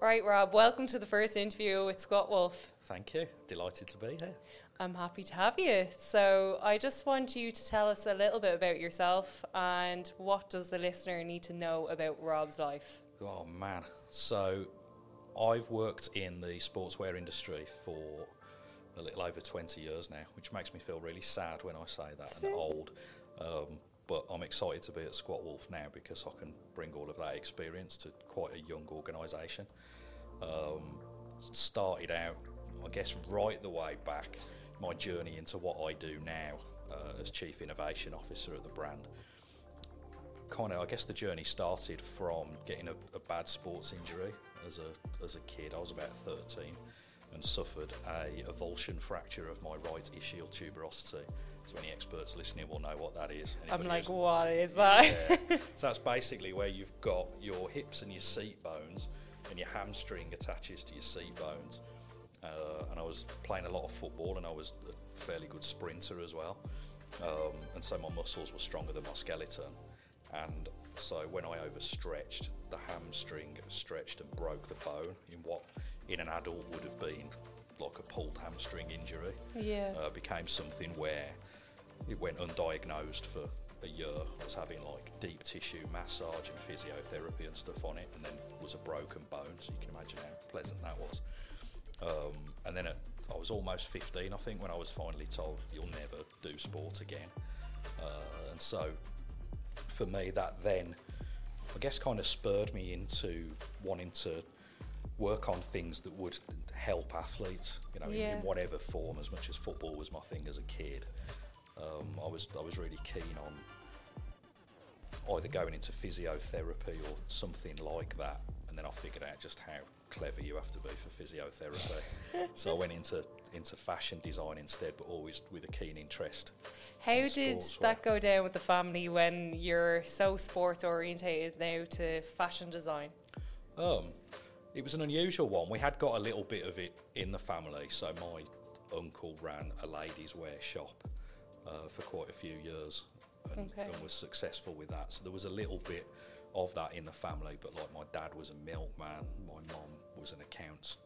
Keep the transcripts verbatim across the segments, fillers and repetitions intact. Right, Rob, welcome to the first interview with SQUATWOLF. Thank you. Delighted to be here. I'm happy to have you. So I just want you to tell us a little bit about yourself and what does the listener need to know about Rob's life? Oh, man. So I've worked in the sportswear industry for a little over twenty years now, which makes me feel really sad when I say that and old. Um, but I'm excited to be at SQUATWOLF now because I can bring all of that experience to quite a young organisation. Um, started out, I guess, right the way back, my journey into what I do now uh, as Chief Innovation Officer of the brand. Kind of, I guess the journey started from getting a, a bad sports injury as a, as a kid. I was about thirteen and suffered a avulsion fracture of my right ischial tuberosity. So any experts listening will know what that is. Anybody I'm like, what is that? Yeah. So that's basically where you've got your hips and your seat bones and your hamstring attaches to your seat bones. Uh, and I was playing a lot of football and I was a fairly good sprinter as well. Um, and so my muscles were stronger than my skeleton. And so when I overstretched, the hamstring stretched and broke the bone in what in an adult would have been like a pulled hamstring injury. Yeah. Uh, became something where it went undiagnosed for a year. I was having like deep tissue massage and physiotherapy and stuff on it, and then it was a broken bone, so you can imagine how pleasant that was. Um, and then at, I was almost fifteen, I think, when I was finally told, you'll never do sport again. Uh, and so for me, that then, I guess, kind of spurred me into wanting to work on things that would help athletes, you know, yeah. in, in whatever form, as much as football was my thing as a kid. Um, I was I was really keen on either going into physiotherapy or something like that, and then I figured out just how clever you have to be for physiotherapy. So I went into into fashion design instead, but always with a keen interest. How did that go down with the family when you're so sports orientated now to fashion design? Um, it was an unusual one. We had got a little bit of it in the family. So my uncle ran a ladies' wear shop uh, for quite a few years and, okay. and was successful with that. So there was a little bit of that in the family, but like my dad was a milkman, my mom was an accounts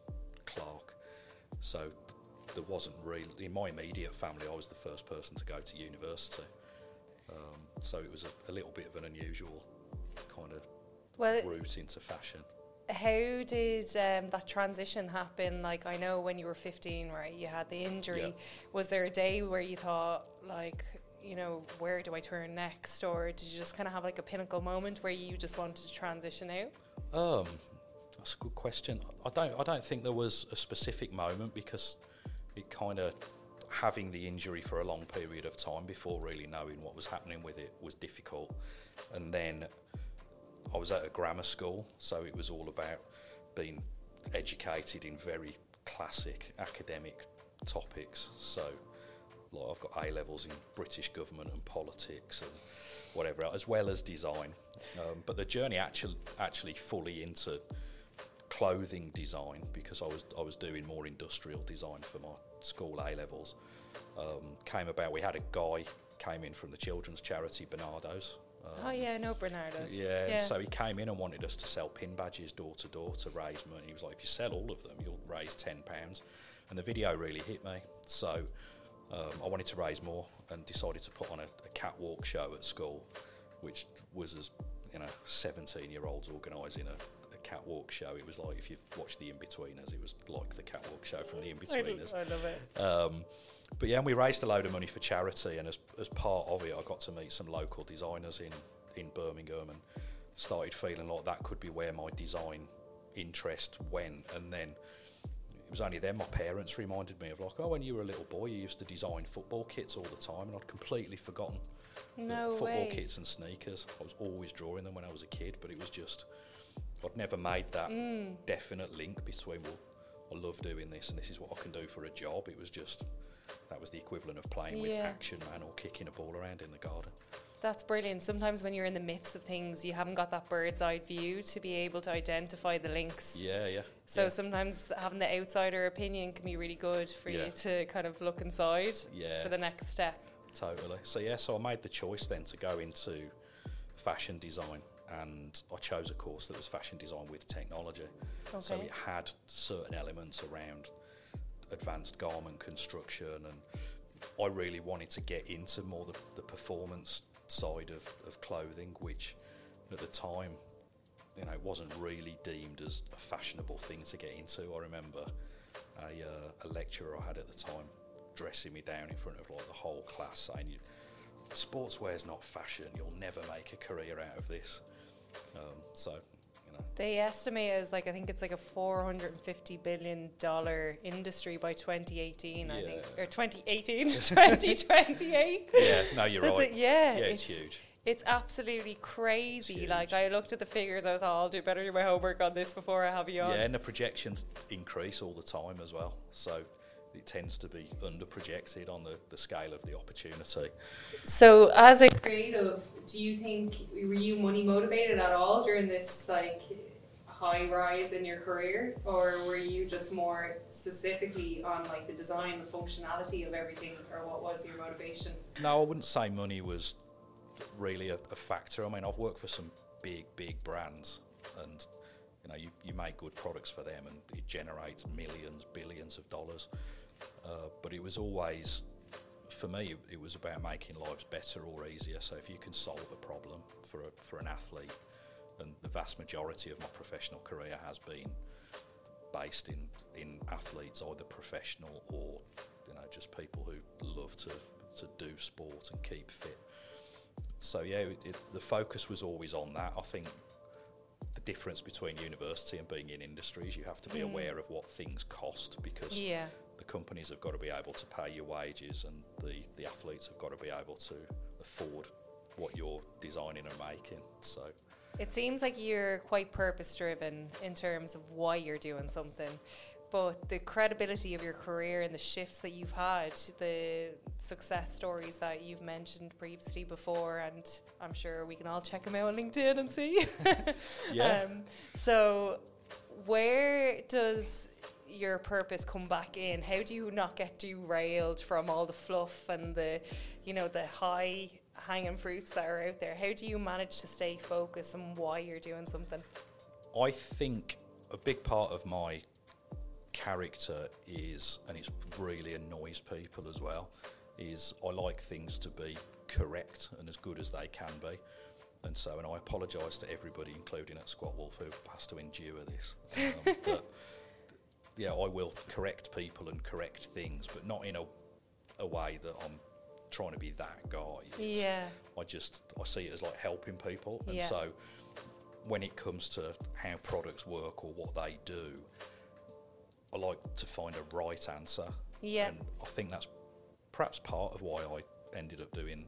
clerk, so th there wasn't really, in my immediate family, I was the first person to go to university, um, so it was a, a little bit of an unusual kind of well, route into fashion. How did um, that transition happen? Like, I know when you were fifteen, right, you had the injury, yeah. was there a day where you thought, like, you know, where do I turn next? Or did you just kind of have like a pinnacle moment where you just wanted to transition out? Um, that's a good question. I don't, I don't think there was a specific moment because it kind of having the injury for a long period of time before really knowing what was happening with it was difficult. And then I was at a grammar school, so it was all about being educated in very classic academic topics. So like I've got A levels in British government and politics and whatever, as well as design. Um, but the journey actually actually fully into clothing design, because I was I was doing more industrial design for my school A levels, um, came about. We had a guy came in from the children's charity Barnardo's. Um, oh yeah, no Barnardo's. Yeah, yeah. So he came in and wanted us to sell pin badges door to door to raise money. He was like, if you sell all of them, you'll raise ten pounds. And the video really hit me. So Um, I wanted to raise more and decided to put on a, a catwalk show at school, which was, as you know, seventeen year olds organising a, a catwalk show. It was like, if you've watched The In-Betweeners, it was like the catwalk show from The In-Betweeners. I, I love it. Um, but yeah, and we raised a load of money for charity, and as, as part of it, I got to meet some local designers in, in Birmingham and started feeling like that could be where my design interest went. And then it was only then my parents reminded me of, like, oh, when you were a little boy, you used to design football kits all the time, and I'd completely forgotten. No way. Football kits and sneakers. I was always drawing them when I was a kid, but it was just, I'd never made that mm. definite link between, well, I love doing this and this is what I can do for a job. It was just, that was the equivalent of playing yeah. with Action Man or kicking a ball around in the garden. That's brilliant. Sometimes when you're in the midst of things, you haven't got that bird's eye view to be able to identify the links. Yeah, yeah. So yeah. sometimes having the outsider opinion can be really good for yeah. you to kind of look inside yeah. for the next step. Totally. So yeah, so I made the choice then to go into fashion design, and I chose a course that was fashion design with technology. Okay. So it had certain elements around advanced garment construction, and I really wanted to get into more the, the performance side of, of clothing, which at the time, you know, wasn't really deemed as a fashionable thing to get into. I remember a, uh, a lecturer I had at the time dressing me down in front of like the whole class saying, you, sportswear's not fashion, you'll never make a career out of this. Um, so, you know. They estimate as like, I think it's like a four hundred fifty billion dollar industry by twenty eighteen, yeah. I think, or twenty eighteen, twenty twenty-eight. Yeah, no, you're That's right. It, yeah, yeah, it's, it's huge. It's absolutely crazy. It's like, I looked at the figures, I thought, oh, I'll do better do my homework on this before I have you on. Yeah, and the projections increase all the time as well. So it tends to be under-projected on the, the scale of the opportunity. So as a creative, do you think, were you money motivated at all during this like high rise in your career? Or were you just more specifically on like the design, the functionality of everything, or what was your motivation? No, I wouldn't say money was really a, a factor. I mean, I've worked for some big, big brands, and you know, you, you make good products for them and it generates millions, billions of dollars. Uh, but it was always, for me, it, it was about making lives better or easier. So if you can solve a problem for, a, for an athlete, and the vast majority of my professional career has been based in, in athletes, either professional or, you know, just people who love to, to do sport and keep fit. So yeah, it, it, the focus was always on that. I think the difference between university and being in industry is you have to be mm. aware of what things cost, because yeah. the companies have got to be able to pay your wages, and the, the athletes have got to be able to afford what you're designing and making. So it seems like you're quite purpose driven in terms of why you're doing something, but the credibility of your career and the shifts that you've had, the success stories that you've mentioned previously before, and I'm sure we can all check them out on LinkedIn and see. yeah. Um, so where does your purpose come back in? How do you not get derailed from all the fluff and the, you know, the high hanging fruits that are out there? How do you manage to stay focused on why you're doing something? I think a big part of my character is, and it really annoys people as well, is I like things to be correct and as good as they can be. And so, and I apologise to everybody, including at SQUATWOLF, who has to endure this. Um, but, yeah, I will correct people and correct things, but not in a, a way that I'm trying to be that guy. It's, yeah. I just, I see it as like helping people. And yeah. so when it comes to how products work or what they do, I like to find a right answer. Yeah. And I think that's perhaps part of why I ended up doing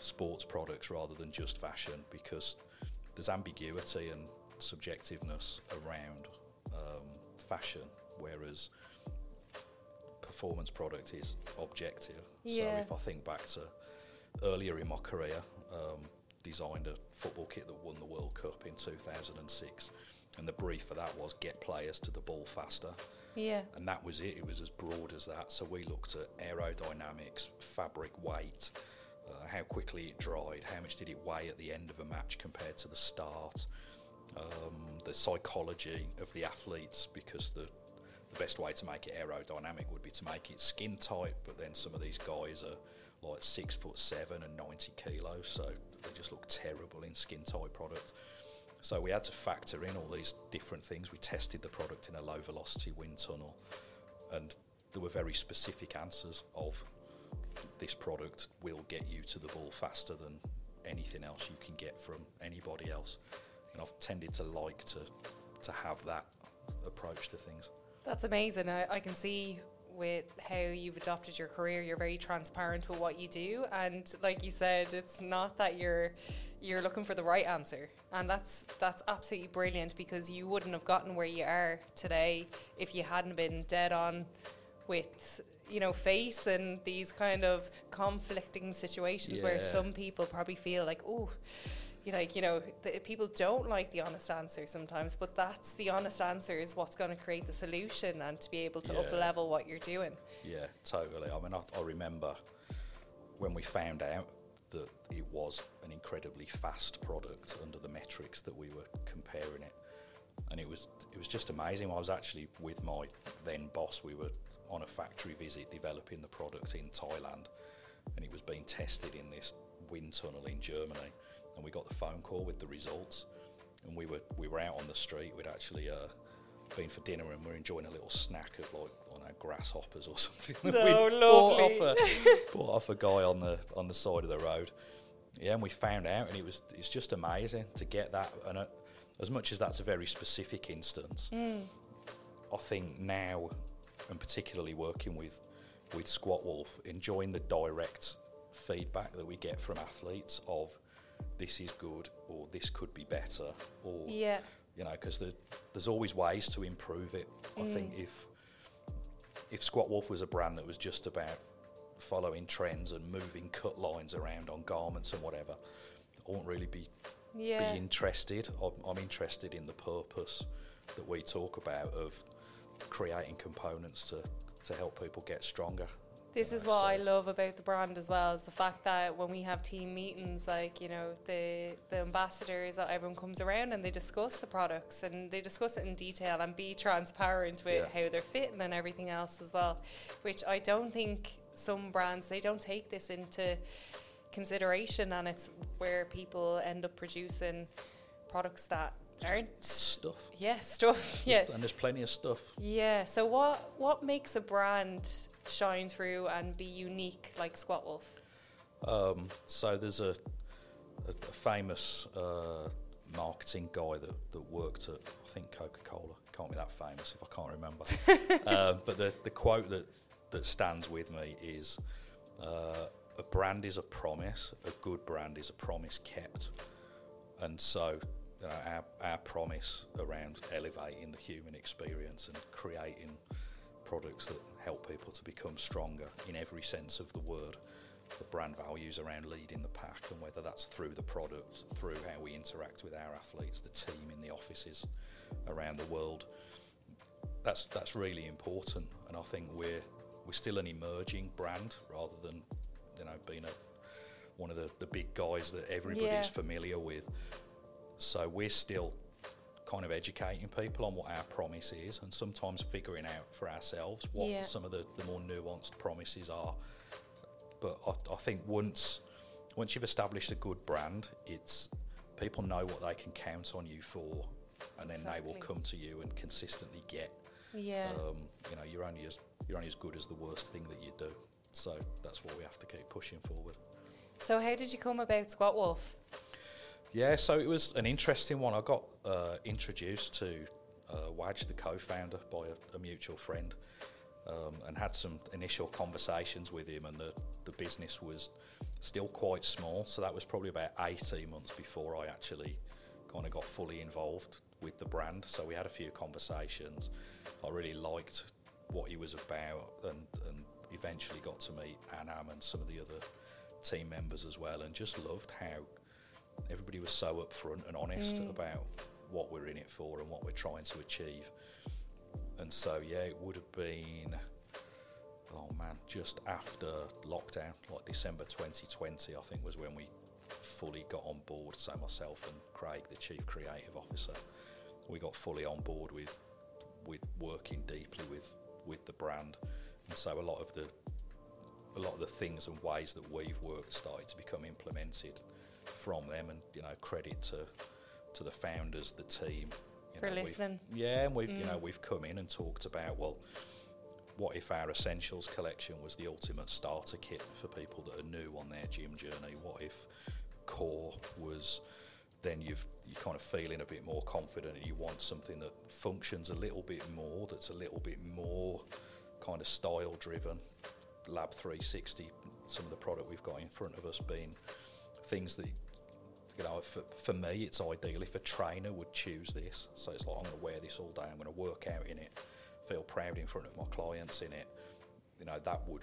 sports products rather than just fashion, because there's ambiguity and subjectiveness around um, fashion, whereas performance product is objective. Yeah. So if I think back to earlier in my career, um, designed a football kit that won the World Cup in two thousand six, and the brief for that was get players to the ball faster. Yeah. And that was it, it was as broad as that. So we looked at aerodynamics, fabric weight, uh, how quickly it dried, how much did it weigh at the end of a match compared to the start, um, the psychology of the athletes, because the The best way to make it aerodynamic would be to make it skin tight, but then some of these guys are like six foot seven and ninety kilos, so they just look terrible in skin tight product. So we had to factor in all these different things. We tested the product in a low velocity wind tunnel, and there were very specific answers of this product will get you to the ball faster than anything else you can get from anybody else. And I've tended to like to, to have that approach to things. That's amazing. I, I can see with how you've adopted your career, you're very transparent with what you do, and like you said, it's not that you're you're looking for the right answer, and that's that's absolutely brilliant, because you wouldn't have gotten where you are today if you hadn't been dead on with, you know, facing these kind of conflicting situations, yeah, where some people probably feel like, oh, you like, you know, the, people don't like the honest answer sometimes, but that's the honest answer is what's going to create the solution and to be able to yeah. up-level what you're doing. Yeah, totally. I mean, I, I remember when we found out that it was an incredibly fast product under the metrics that we were comparing it. And it was it was just amazing. I was actually with my then boss. We were on a factory visit developing the product in Thailand, and it was being tested in this wind tunnel in Germany. And we got the phone call with the results, and we were we were out on the street. We'd actually uh, been for dinner, and we were enjoying a little snack of, like, I don't know, grasshoppers or something. No, lovely. Bought off, a, bought off a guy on the on the side of the road. Yeah, and we found out, and it was it's just amazing to get that. And. Uh, As much as that's a very specific instance, mm. I think now, and particularly working with, with SQUATWOLF, enjoying the direct feedback that we get from athletes of this is good, or this could be better, or, yeah. you know, because there, there's always ways to improve it. I mm. think if, if SQUATWOLF was a brand that was just about following trends and moving cut lines around on garments and whatever, I wouldn't really be... Yeah. be interested. I'm, I'm interested in the purpose that we talk about of creating components to, to help people get stronger. This is what I love about the brand as well, is the fact that when we have team meetings, like, you know, the the ambassadors, everyone comes around and they discuss the products and they discuss it in detail and be transparent with yeah. how they're fitting and everything else as well, which I don't think some brands, they don't take this into consideration, and it's where people end up producing products that just aren't stuff. Yeah, stuff. Yeah, and there's plenty of stuff. Yeah. So what what makes a brand shine through and be unique like SQUATWOLF? Um, so there's a a, a famous uh, marketing guy that that worked at, I think, Coca-Cola. Can't be that famous if I can't remember. um, but the the quote that that stands with me is. Uh, A brand is a promise. A good brand is a promise kept. And so uh, our, our promise around elevating the human experience and creating products that help people to become stronger in every sense of the word, the brand values around leading the pack, and whether that's through the product, through how we interact with our athletes, the team in the offices around the world, that's that's really important. And I think we're we're still an emerging brand rather than, you know, being a, one of the, the big guys that everybody's yeah. familiar with. So we're still kind of educating people on what our promise is, and sometimes figuring out for ourselves what yeah. some of the, the more nuanced promises are. But I, I think once once you've established a good brand, it's people know what they can count on you for, and then exactly. they will come to you and consistently get. Yeah. Um, you know, you're only as you're only as good as the worst thing that you do. So that's what we have to keep pushing forward. So how did you come about SQUATWOLF? Yeah, so it was an interesting one. I got uh, introduced to uh, Waj, the co-founder, by a, a mutual friend, um, and had some initial conversations with him, and the, the business was still quite small. So that was probably about eighteen months before I actually kind of got fully involved with the brand. So we had a few conversations. I really liked what he was about, and, and eventually got to meet Anam and some of the other team members as well, and just loved how everybody was so upfront and honest mm. about what we're in it for and what we're trying to achieve. And so, yeah, it would have been, oh man, just after lockdown, like December twenty twenty, I think, was when we fully got on board. So myself and Craig, the Chief Creative Officer, we got fully on board with, with working deeply with, with the brand. And so a lot of the a lot of the things and ways that we've worked started to become implemented from them. And, you know, credit to to the founders, the team, you for know, listening. Yeah, and we've mm. you know we've come in and talked about, well, what if our essentials collection was the ultimate starter kit for people that are new on their gym journey? What if core was, then you've you're kind of feeling a bit more confident and you want something that functions a little bit more, that's a little bit more kind of style driven. Lab three sixty, some of the product we've got in front of us being things that, you know, for, for me, it's ideal if a trainer would choose this. So it's like, I'm going to wear this all day, I'm going to work out in it, feel proud in front of my clients in it, you know, that would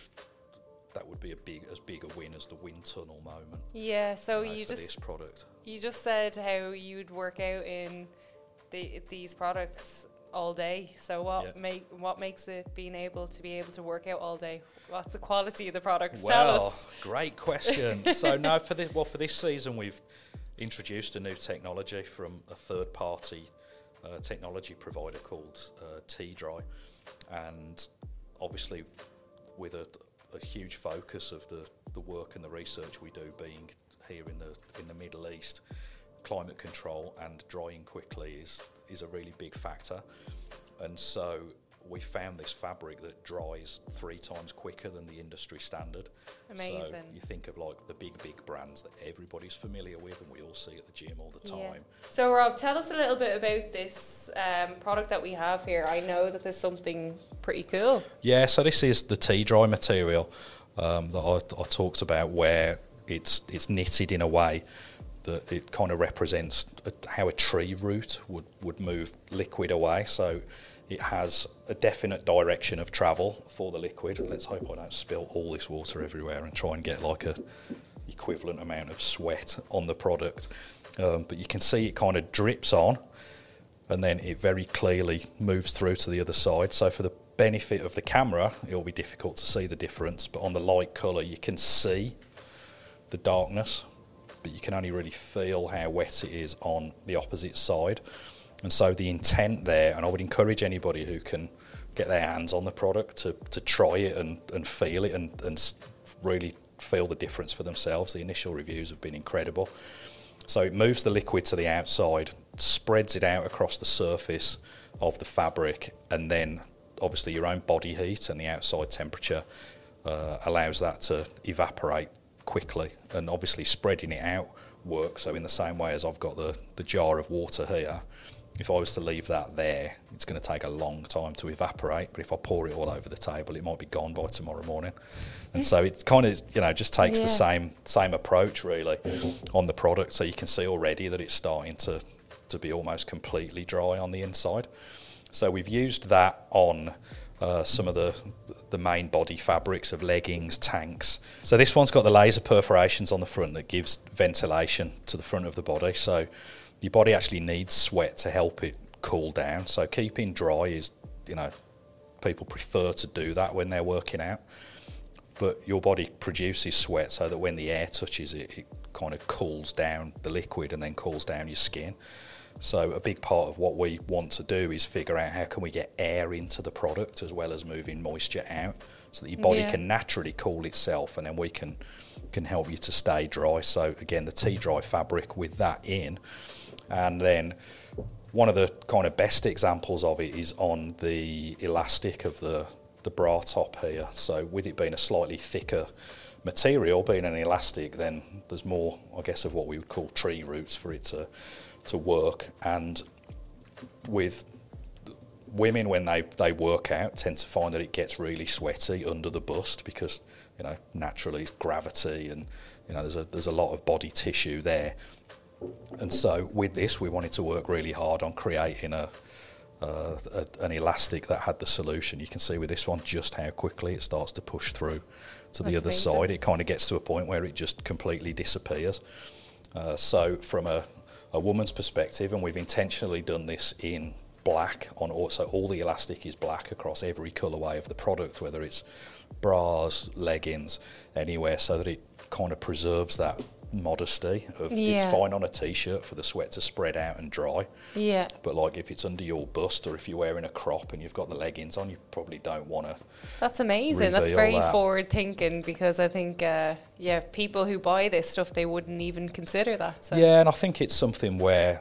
that would be a big as big a win as the wind tunnel moment. Yeah. So you, know, you for just this product. You just said how you'd work out in the, these products all day. So what yeah. make what makes it being able to be able to work out all day? What's the quality of the products? Well, tell us. Great question. So no, for this well for this season we've introduced a new technology from a third party uh, technology provider called uh, T-Dry, and obviously with a, a huge focus of the, the work and the research we do being here in the in the Middle East, climate control and drying quickly is is a really big factor. And so we found this fabric that dries three times quicker than the industry standard. Amazing. So you think of like the big, big brands that everybody's familiar with and we all see at the gym all the time. Yeah. So Rob, tell us a little bit about this um, product that we have here. I know that there's something pretty cool. Yeah, so this is the T-Dry material um, that I, I talked about, where it's it's knitted in a way that it kind of represents how a tree root would, would move liquid away. So it has a definite direction of travel for the liquid. Let's hope I don't spill all this water everywhere and try and get like a equivalent amount of sweat on the product. Um, but you can see it kind of drips on and then it very clearly moves through to the other side. So for the benefit of the camera, it'll be difficult to see the difference, but on the light color, you can see the darkness, but you can only really feel how wet it is on the opposite side. And so the intent there, and I would encourage anybody who can get their hands on the product to, to try it and, and feel it and, and really feel the difference for themselves. The initial reviews have been incredible. So it moves the liquid to the outside, spreads it out across the surface of the fabric, and then obviously your own body heat and the outside temperature uh, allows that to evaporate quickly, and obviously spreading it out works. So in the same way as I've got the, the jar of water here, if I was to leave that there, it's going to take a long time to evaporate, but if I pour it all over the table, it might be gone by tomorrow morning. And so it's kind of, you know, just takes yeah. the same same approach really on the product. So you can see already that it's starting to, to be almost completely dry on the inside. So we've used that on Uh, some of the the main body fabrics of leggings, tanks. So this one's got the laser perforations on the front that gives ventilation to the front of the body. So your body actually needs sweat to help it cool down. So keeping dry is, you know, people prefer to do that when they're working out. But your body produces sweat so that when the air touches it, it kind of cools down the liquid and then cools down your skin. So a big part of what we want to do is figure out how can we get air into the product as well as moving moisture out so that your body yeah. can naturally cool itself, and then we can can help you to stay dry. So again, the T-Dry fabric with that in. And then one of the kind of best examples of it is on the elastic of the, the bra top here. So with it being a slightly thicker material, being an elastic, then there's more, I guess, of what we would call tree roots for it to... to work. And with women, when they they work out, tend to find that it gets really sweaty under the bust because, you know, naturally it's gravity and, you know, there's a there's a lot of body tissue there. And so with this we wanted to work really hard on creating a, uh, a an elastic that had the solution. You can see with this one just how quickly it starts to push through to the other side. It kind of gets to a point where it just completely disappears. Uh, so from a a woman's perspective, and we've intentionally done this in black on all, so all the elastic is black across every colourway of the product, whether it's bras, leggings, anywhere, so that it kind of preserves that modesty of yeah. it's fine on a t-shirt for the sweat to spread out and dry, yeah but like if it's under your bust or if you're wearing a crop and you've got the leggings on, you probably don't want to. That's amazing. That's very that. forward thinking, because I think uh yeah people who buy this stuff, they wouldn't even consider that. So. Yeah, and I think it's something where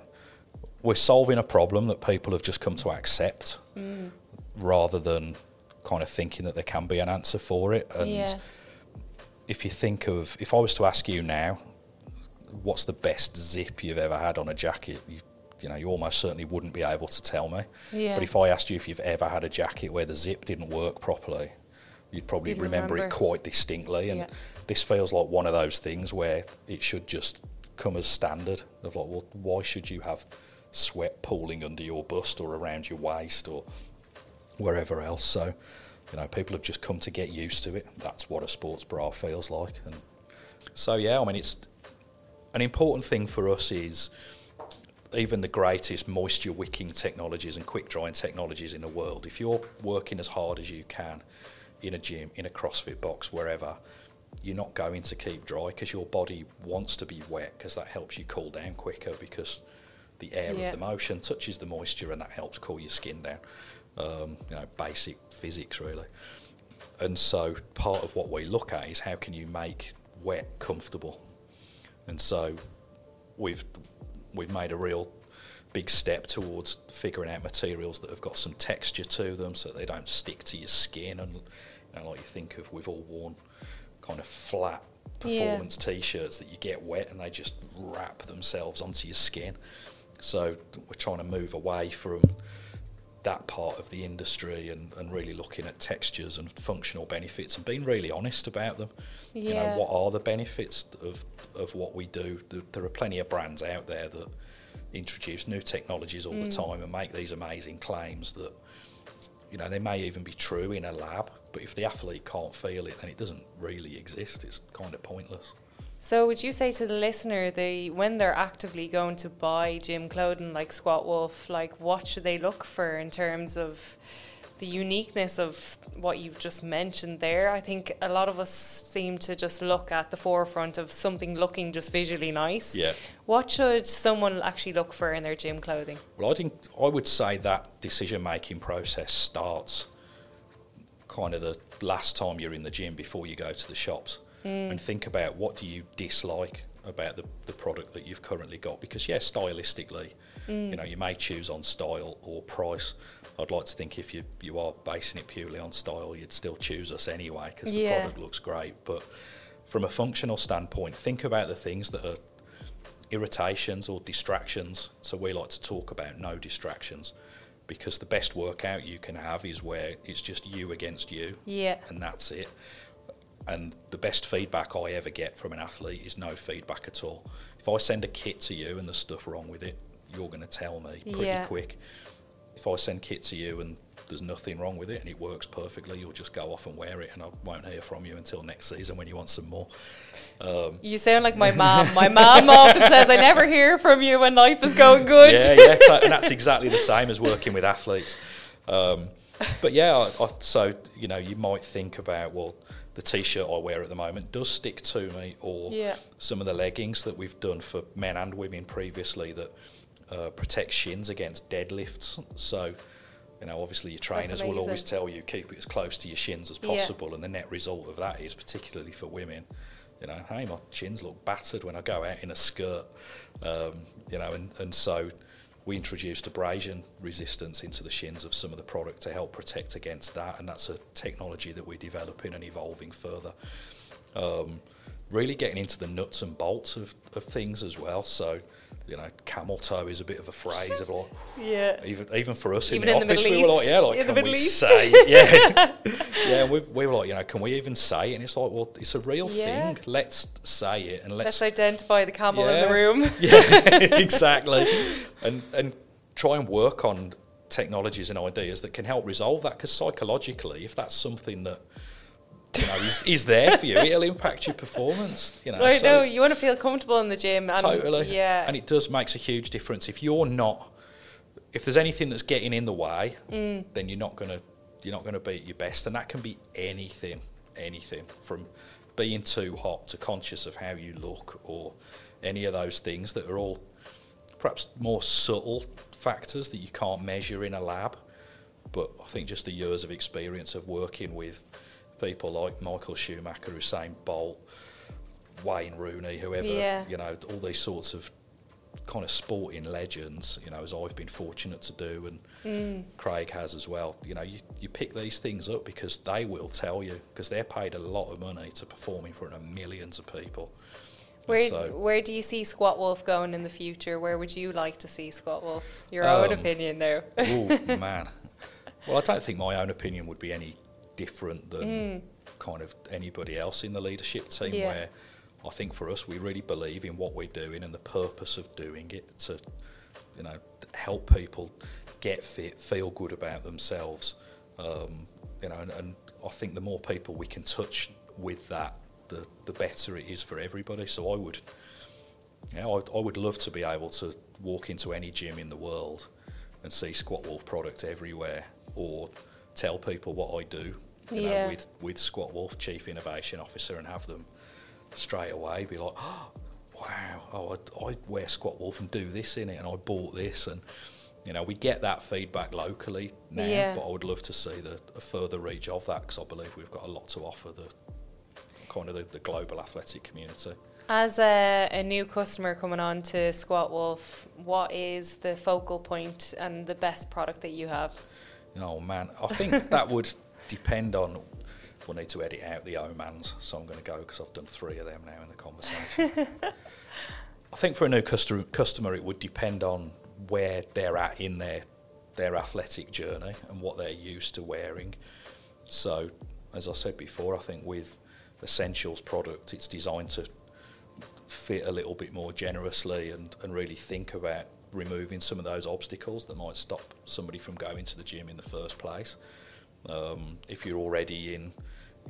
we're solving a problem that people have just come to accept mm. rather than kind of thinking that there can be an answer for it. And yeah. if you think of, if I was to ask you now, what's the best zip you've ever had on a jacket? You, you know, you almost certainly wouldn't be able to tell me. Yeah. But if I asked you if you've ever had a jacket where the zip didn't work properly, you'd probably you'd remember, remember it quite distinctly. And yeah. this feels like one of those things where it should just come as standard of like, well, why should you have sweat pooling under your bust or around your waist or wherever else? So you know, people have just come to get used to it. That's what a sports bra feels like. And so, yeah, I mean, it's an important thing for us is even the greatest moisture wicking technologies and quick drying technologies in the world, if you're working as hard as you can in a gym, in a CrossFit box, wherever, you're not going to keep dry because your body wants to be wet because that helps you cool down quicker because the air yeah. of the motion touches the moisture and that helps cool your skin down. Um, you know, basic physics really. And so part of what we look at is how can you make wet comfortable. And so we've we've made a real big step towards figuring out materials that have got some texture to them so they don't stick to your skin. And you know, like you think of, we've all worn kind of flat performance yeah. t-shirts that you get wet and they just wrap themselves onto your skin. So we're trying to move away from that part of the industry and, and really looking at textures and functional benefits and being really honest about them. Yeah. You know, what are the benefits of, of what we do? There are plenty of brands out there that introduce new technologies all mm. the time and make these amazing claims that, you know, they may even be true in a lab, but if the athlete can't feel it, then it doesn't really exist. It's kind of pointless. So would you say to the listener, they, when they're actively going to buy gym clothing like SQUATWOLF, like what should they look for in terms of the uniqueness of what you've just mentioned there? I think a lot of us seem to just look at the forefront of something looking just visually nice. Yeah. What should someone actually look for in their gym clothing? Well, I think I would say that decision-making process starts kind of the last time you're in the gym before you go to the shops. Mm. And think about what do you dislike about the, the product that you've currently got, because yeah, stylistically mm. you know, you may choose on style or price. I'd like to think if you you are basing it purely on style, you'd still choose us anyway because the yeah. product looks great. But from a functional standpoint, think about the things that are irritations or distractions. So we like to talk about no distractions, because the best workout you can have is where it's just you against you yeah and that's it. And the best feedback I ever get from an athlete is no feedback at all. If I send a kit to you and there's stuff wrong with it, you're going to tell me pretty yeah. quick. If I send kit to you and there's nothing wrong with it and it works perfectly, you'll just go off and wear it and I won't hear from you until next season when you want some more. Um, you sound like my mum. My mum often says, I never hear from you when life is going good. Yeah, yeah, and that's exactly the same as working with athletes. Um, but yeah, I, I, so, you know, you might think about, well, the t-shirt I wear at the moment does stick to me, or yeah. some of the leggings that we've done for men and women previously that uh, protect shins against deadlifts. So, you know, obviously your trainers will always tell you keep it as close to your shins as possible, yeah. and the net result of that is, particularly for women, you know, hey, my shins look battered when I go out in a skirt, um, you know, and, and so we introduced abrasion resistance into the shins of some of the product to help protect against that, and that's a technology that we're developing and evolving further. Um, really getting into the nuts and bolts of, of things as well. So, you know, camel toe is a bit of a phrase of like, yeah. even even for us even in the in office, the we were like, yeah, like in can we East. say, yeah, yeah, we, we were like, you know, can we even say it? And it's like, well, it's a real yeah. thing. Let's say it and let's, let's identify the camel yeah, in the room. Yeah, exactly, and and try and work on technologies and ideas that can help resolve that. Because psychologically, if that's something that you know, is, is there for you, it'll impact your performance. You know, I know, so you want to feel comfortable in the gym. And totally. Yeah. And it does makes a huge difference. If you're not, if there's anything that's getting in the way, mm. then you're not gonna you're not gonna be at your best. And that can be anything, anything from being too hot to conscious of how you look, or any of those things that are all perhaps more subtle factors that you can't measure in a lab. But I think just the years of experience of working with people like Michael Schumacher, Usain Bolt, Wayne Rooney, whoever, yeah. you know, all these sorts of kind of sporting legends, you know, as I've been fortunate to do, and mm. Craig has as well. You know, you, you pick these things up because they will tell you, because they're paid a lot of money to perform in front of millions of people. Where, so, where do you see SQUATWOLF going in the future? Where would you like to see SQUATWOLF? Your um, own opinion there. Oh, man. Well, I don't think my own opinion would be any different than mm. kind of anybody else in the leadership team, yeah. where I think for us, we really believe in what we're doing and the purpose of doing it to, you know, help people get fit, feel good about themselves, um, you know, and, and I think the more people we can touch with that, the the better it is for everybody. So I would, you know, I, I would love to be able to walk into any gym in the world and see SQUATWOLF product everywhere, or tell people what I do, you yeah. know, with with SQUATWOLF Chief Innovation Officer, and have them straight away be like, oh, wow, oh, I, I wear SQUATWOLF and do this in it, and I bought this, and you know, we get that feedback locally now, yeah. but I would love to see the a further reach of that, because I believe we've got a lot to offer the kind of the, the global athletic community. As a, a new customer coming on to SQUATWOLF, what is the focal point and the best product that you have? Oh man, I think that would depend on. We'll need to edit out the oh mans, so I'm going to go because I've done three of them now in the conversation. I think for a new customer, customer, it would depend on where they're at in their their athletic journey and what they're used to wearing. So, as I said before, I think with Essentials product, it's designed to fit a little bit more generously and, and really think about removing some of those obstacles that might stop somebody from going to the gym in the first place. Um, if you're already in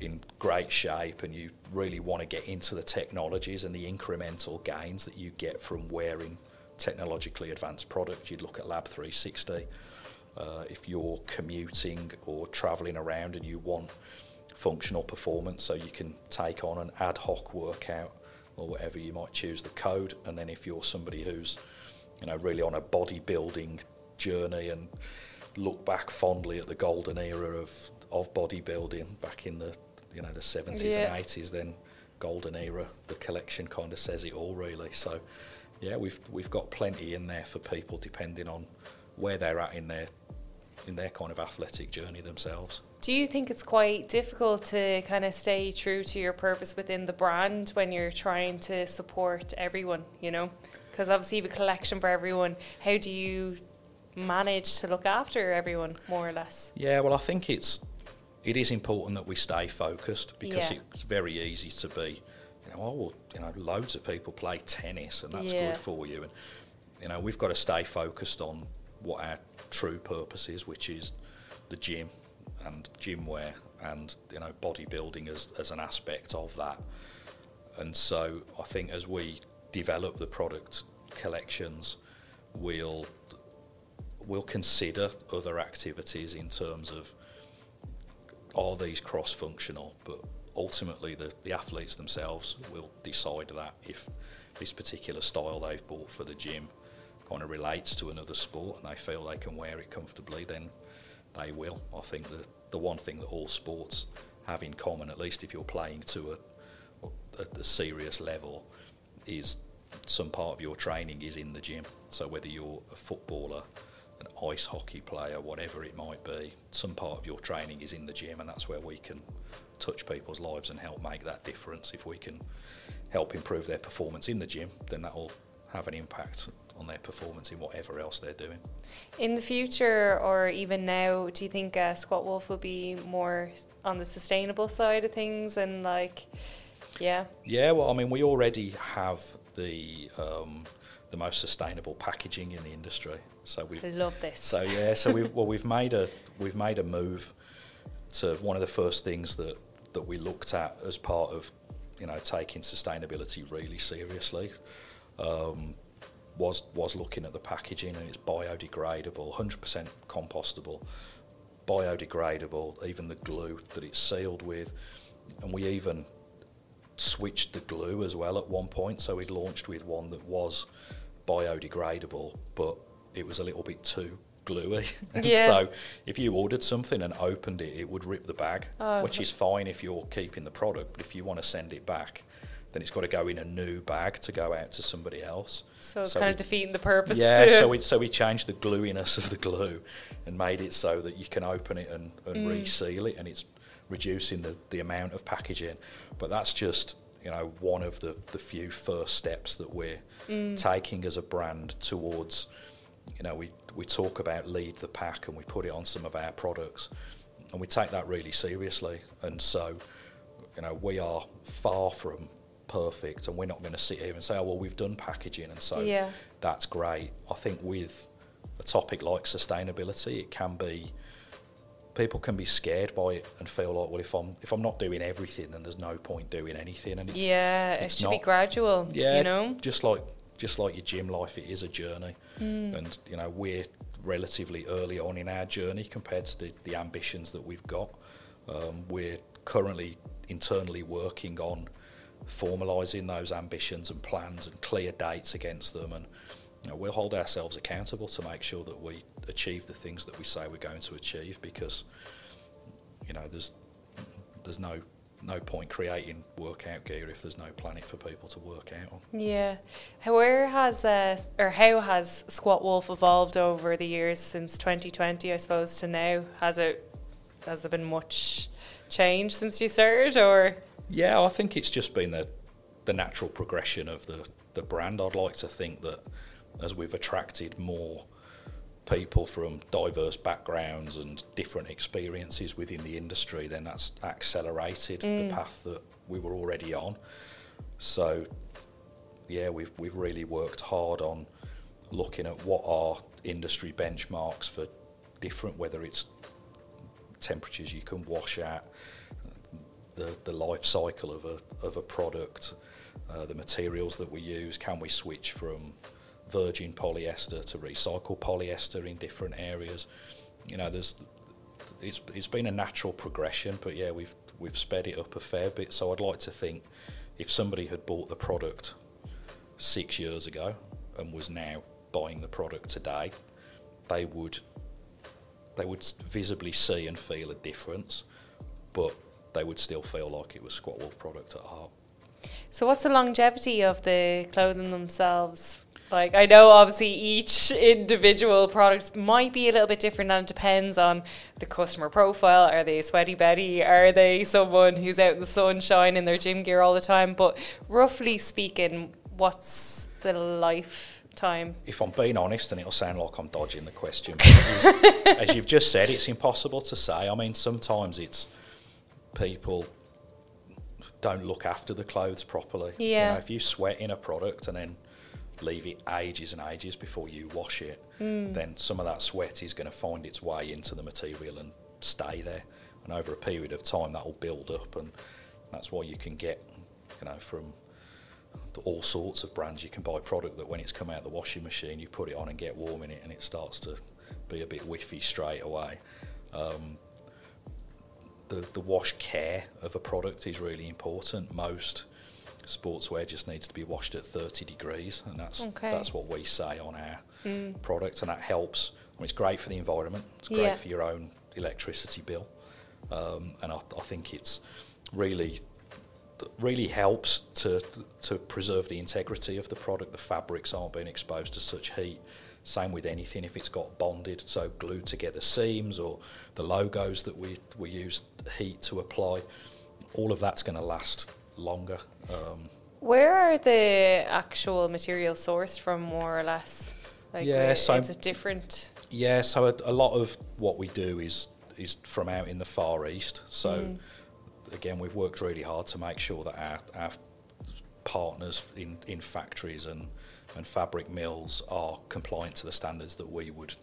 in great shape and you really want to get into the technologies and the incremental gains that you get from wearing technologically advanced product, you'd look at Lab three sixty. Uh, if you're commuting or travelling around and you want functional performance, so you can take on an ad hoc workout or whatever, you might choose the code. And then if you're somebody who's, you know, really on a bodybuilding journey and look back fondly at the golden era of of bodybuilding back in the, you know, the seventies yeah. and eighties, then golden era, the collection kind of says it all, really. So yeah, we've we've got plenty in there for people depending on where they're at in their in their kind of athletic journey themselves. Do you think it's quite difficult to kind of stay true to your purpose within the brand when you're trying to support everyone, you know? Because obviously you have a collection for everyone. How do you manage to look after everyone, more or less? Yeah, well, I think it's it is important that we stay focused, because yeah. it's very easy to be, you know, oh, well, you know, loads of people play tennis and that's yeah. good for you. And, you know, we've got to stay focused on what our true purpose is, which is the gym and gym wear and, you know, bodybuilding as, as an aspect of that. And so I think as we develop the product collections, we'll we'll consider other activities in terms of, are these cross-functional? But ultimately the, the athletes themselves will decide that if this particular style they've bought for the gym kind of relates to another sport and they feel they can wear it comfortably, then they will. I think that the one thing that all sports have in common, at least if you're playing to a, a, a serious level, is some part of your training is in the gym. So whether you're a footballer, an ice hockey player, whatever it might be, some part of your training is in the gym, and that's where we can touch people's lives and help make that difference. If we can help improve their performance in the gym, then that will have an impact on their performance in whatever else they're doing. In the future, or even now, do you think uh, SQUATWOLF will be more on the sustainable side of things and like, yeah? Yeah, well, I mean, we already have the um, the most sustainable packaging in the industry. So we love this. So yeah, so we've well we've made a we've made a move to one of the first things that that we looked at as part of, you know, taking sustainability really seriously. Um, was was looking at the packaging, and it's biodegradable, one hundred percent compostable, biodegradable, even the glue that it's sealed with. And we even switched the glue as well at one point, so we launched with one that was biodegradable, but it was a little bit too gluey. And yeah. so if you ordered something and opened it, it would rip the bag, oh. which is fine if you're keeping the product, but if you want to send it back, then it's got to go in a new bag to go out to somebody else. So it's so kind we, of defeating the purpose. Yeah, so we, so we changed the glueiness of the glue and made it so that you can open it and, and mm. reseal it, and it's reducing the, the amount of packaging. But that's just, you know, one of the, the few first steps that we're mm. taking as a brand towards, you know, we, we talk about lead the pack, and we put it on some of our products, and we take that really seriously. And so, you know, we are far from perfect, and we're not going to sit here and say, oh well, we've done packaging and so yeah. that's great. I think with a topic like sustainability, it can be people can be scared by it and feel like, well, if I'm if I'm not doing everything, then there's no point doing anything. And it's, yeah, it's it should not, be gradual. Yeah, you know, just like just like your gym life, it is a journey, mm. and you know we're relatively early on in our journey compared to the, the ambitions that we've got. Um, we're currently internally working on formalising those ambitions and plans and clear dates against them, and you know, we'll hold ourselves accountable to make sure that we achieve the things that we say we're going to achieve, because you know there's there's no no point creating workout gear if there's no planet for people to work out on. Yeah. Where has uh, or how has SQUATWOLF evolved over the years since twenty twenty, I suppose, to now? Has it has there been much change since you started, or? Yeah, I think it's just been the the natural progression of the the brand. I'd like to think that as we've attracted more people from diverse backgrounds and different experiences within the industry, then that's accelerated mm. the path that we were already on. So yeah, we've we've really worked hard on looking at what are industry benchmarks for different, whether it's temperatures you can wash at, the the life cycle of a of a product, uh, the materials that we use. Can we switch from virgin polyester to recycled polyester in different areas? You know, there's it's it's been a natural progression, but yeah, we've we've sped it up a fair bit. So I'd like to think if somebody had bought the product six years ago and was now buying the product today, they would they would visibly see and feel a difference, but they would still feel like it was SQUATWOLF product at heart. So what's the longevity of the clothing themselves? Like, I know obviously each individual product might be a little bit different, and it depends on the customer profile. Are they sweaty Betty? Are they someone who's out in the sunshine in their gym gear all the time? But roughly speaking, what's the lifetime? If I'm being honest, and it'll sound like I'm dodging the question, but as you've just said, it's impossible to say. I mean, sometimes it's people don't look after the clothes properly. Yeah. You know, if you sweat in a product and then leave it ages and ages before you wash it, mm. then some of that sweat is going to find its way into the material and stay there, and over a period of time that will build up. And that's why you can get, you know, from all sorts of brands, you can buy product that when it's come out of the washing machine, you put it on and get warm in it and it starts to be a bit whiffy straight away. um, the, the wash care of a product is really important. Most sportswear just needs to be washed at thirty degrees, and that's okay. That's what we say on our mm. product, and that helps. I mean, it's great for the environment, it's great yeah. for your own electricity bill, um, and I, I think it's really really helps to to preserve the integrity of the product. The fabrics aren't being exposed to such heat. Same with anything, if it's got bonded, so glued together seams or the logos that we, we use heat to apply, all of that's going to last longer. Um, Where are the actual materials sourced from, more or less? Like, yeah, so it's a different. Yeah, so a, a lot of what we do is is from out in the Far East. So mm. again, we've worked really hard to make sure that our, our partners in, in factories and and fabric mills are compliant to the standards that we would,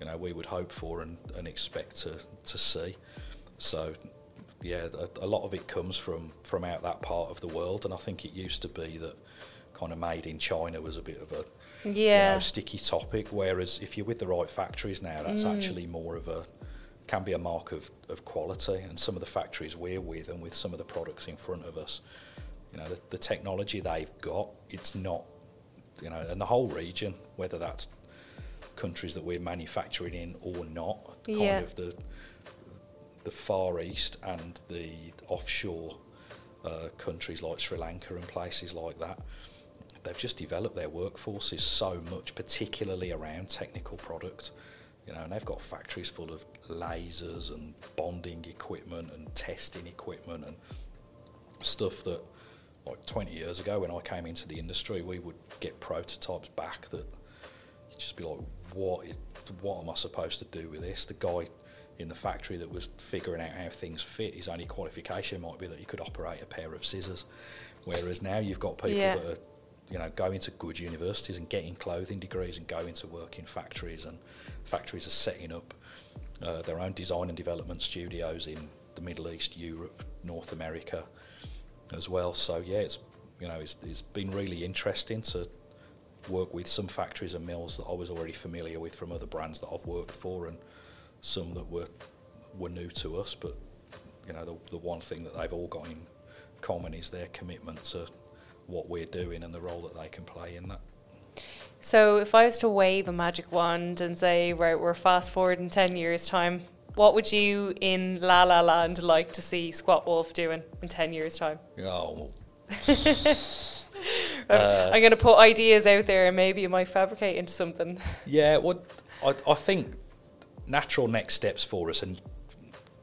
you know, we would hope for and, and expect to to see. So. Yeah, a, a lot of it comes from, from out that part of the world, and I think it used to be that kind of made in China was a bit of a yeah. you know, sticky topic, whereas if you're with the right factories now, that's mm. actually more of a, can be a mark of, of quality. And some of the factories we're with and with some of the products in front of us, you know, the, the technology they've got, it's not, you know, and the whole region, whether that's countries that we're manufacturing in or not, kind yeah. of the... the Far East and the offshore uh, countries like Sri Lanka and places like that, they've just developed their workforces so much, particularly around technical product, you know, and they've got factories full of lasers and bonding equipment and testing equipment and stuff that, like twenty years ago when I came into the industry, we would get prototypes back that you'd just be like, what, is, what am I supposed to do with this? The guy in the factory that was figuring out how things fit, his only qualification might be that he could operate a pair of scissors, whereas now you've got people yeah. that are, you know, going to good universities and getting clothing degrees and going to work in factories, and factories are setting up uh, their own design and development studios in the Middle East, Europe, North America as well. So yeah, it's, you know, it's, it's been really interesting to work with some factories and mills that I was already familiar with from other brands that I've worked for, and some that were were new to us. But you know, the, the one thing that they've all got in common is their commitment to what we're doing and the role that they can play in that. So if I was to wave a magic wand and say, right, we're fast forward in ten years time, what would you in La La Land like to see SQUATWOLF doing in ten years time? Oh. Uh, I'm going to put ideas out there and maybe you might fabricate into something. Yeah, well, I, I think natural next steps for us, and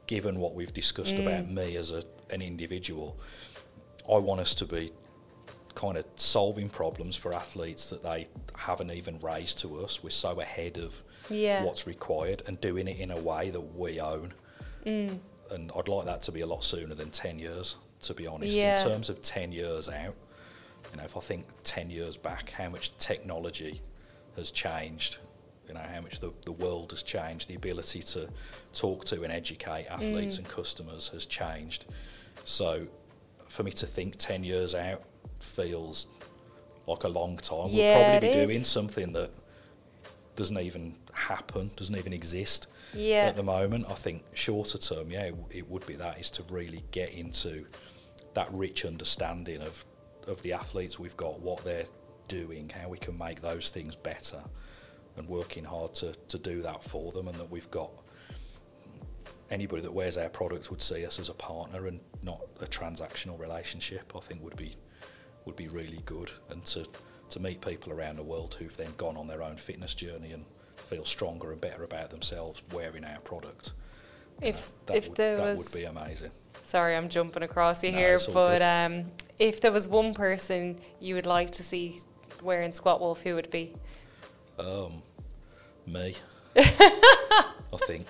given what we've discussed mm. about me as a, an individual, I want us to be kind of solving problems for athletes that they haven't even raised to us. We're so ahead of yeah. what's required, and doing it in a way that we own. Mm. And I'd like that to be a lot sooner than ten years, to be honest. Yeah. In terms of ten years out, you know, if I think ten years back, how much technology has changed, you know, how much the, the world has changed, the ability to talk to and educate athletes mm. and customers has changed. So for me to think ten years out feels like a long time. Yeah, we'll probably be doing something that doesn't even happen, doesn't even exist yeah. at the moment. I think shorter term, yeah, it, it would be that, is to really get into that rich understanding of of the athletes we've got, what they're doing, how we can make those things better, and working hard to, to do that for them, and that we've got anybody that wears our product would see us as a partner and not a transactional relationship, I think would be would be really good. And to, to meet people around the world who've then gone on their own fitness journey and feel stronger and better about themselves wearing our product. If, uh, that if would, there that was... would be amazing. Sorry, I'm jumping across you no, here, but um, if there was one person you would like to see wearing SQUATWOLF, who would it be? Um, me. I think.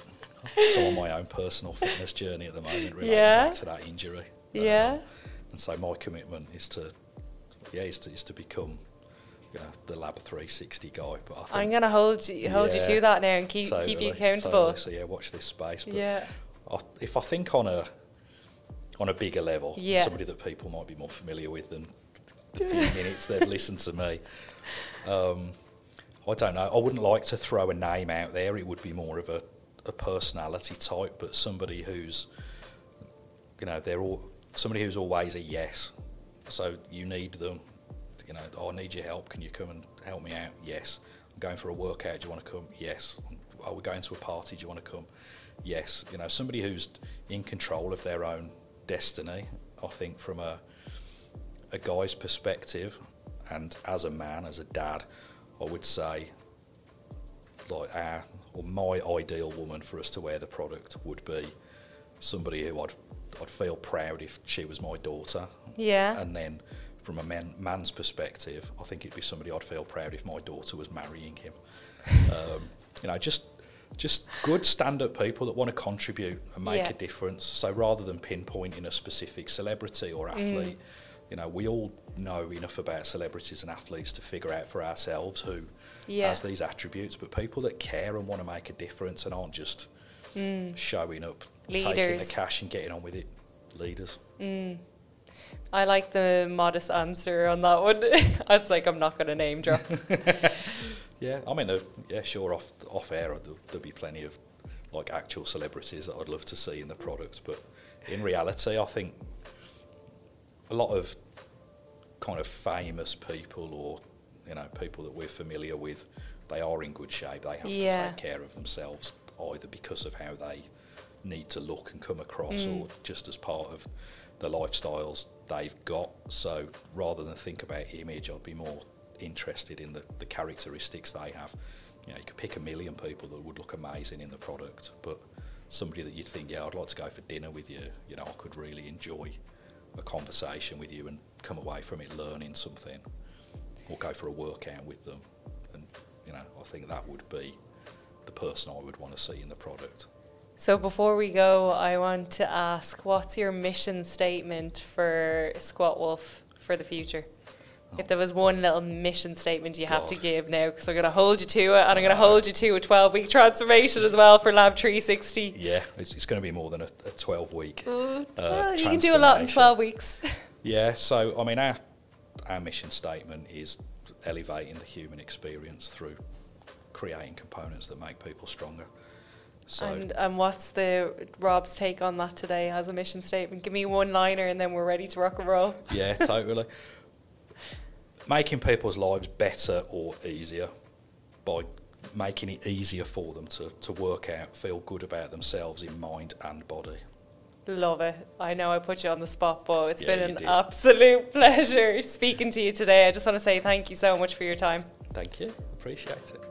So on my own personal fitness journey at the moment, relating yeah. back to that injury. Yeah. Um, and so my commitment is to, yeah, is to, is to become, you know, the Lab three sixty guy. But I think I'm going to hold you hold yeah, you to that now and keep totally, keep you accountable. Totally. So yeah, watch this space. But yeah. I, if I think on a on a bigger level, yeah. somebody that people might be more familiar with than the few minutes they've listened to me. Um, I don't know. I wouldn't like to throw a name out there. It would be more of a, a personality type, but somebody who's, you know, they're all, somebody who's always a yes. So you need them, you know, oh, I need your help. Can you come and help me out? Yes. I'm going for a workout. Do you want to come? Yes. Are we going to a party? Do you want to come? Yes. You know, somebody who's in control of their own destiny, I think, from a a guy's perspective, and as a man, as a dad, I would say, like, our or my ideal woman for us to wear the product would be somebody who I'd I'd feel proud if she was my daughter. Yeah. And then from a man man's perspective, I think it'd be somebody I'd feel proud if my daughter was marrying him. um, you know, just. Just good stand-up people that want to contribute and make yeah. a difference. So rather than pinpointing a specific celebrity or athlete, mm. you know, we all know enough about celebrities and athletes to figure out for ourselves who yeah. has these attributes. But people that care and want to make a difference and aren't just mm. showing up, leaders. Taking the cash and getting on with it. Leaders. Mm. I like the modest answer on that one. I was like, I'm not going to name drop. Yeah, I mean, uh, yeah, sure, off off air, there'll, there'll be plenty of like actual celebrities that I'd love to see in the product, but in reality, I think a lot of kind of famous people, or you know, people that we're familiar with, they are in good shape. They have yeah. to take care of themselves, either because of how they need to look and come across, mm. or just as part of the lifestyles they've got. So rather than think about image, I'd be more interested in the, the characteristics they have. You know, you could pick a million people that would look amazing in the product, but somebody that you'd think, yeah, I'd like to go for dinner with you, you know, I could really enjoy a conversation with you and come away from it learning something, or go for a workout with them. And you know, I think that would be the person I would want to see in the product. So before we go, I want to ask, what's your mission statement for SQUATWOLF for the future? If there was one little mission statement you have God. to give now, because I'm going to hold you to it, and I'm going to hold you to a twelve-week transformation as well for Lab three sixty. Yeah, it's, it's going to be more than a twelve-week mm, uh, well, you can do a lot in twelve weeks. Yeah, so, I mean, our, our mission statement is elevating the human experience through creating components that make people stronger. So and, and what's the Rob's take on that today as a mission statement? Give me one-liner and then we're ready to rock and roll. Yeah, totally. Making people's lives better or easier by making it easier for them to, to work out, feel good about themselves in mind and body. Love it. I know I put you on the spot, but it's yeah, been an did. absolute pleasure speaking to you today. I just want to say thank you so much for your time. Thank you. Appreciate it.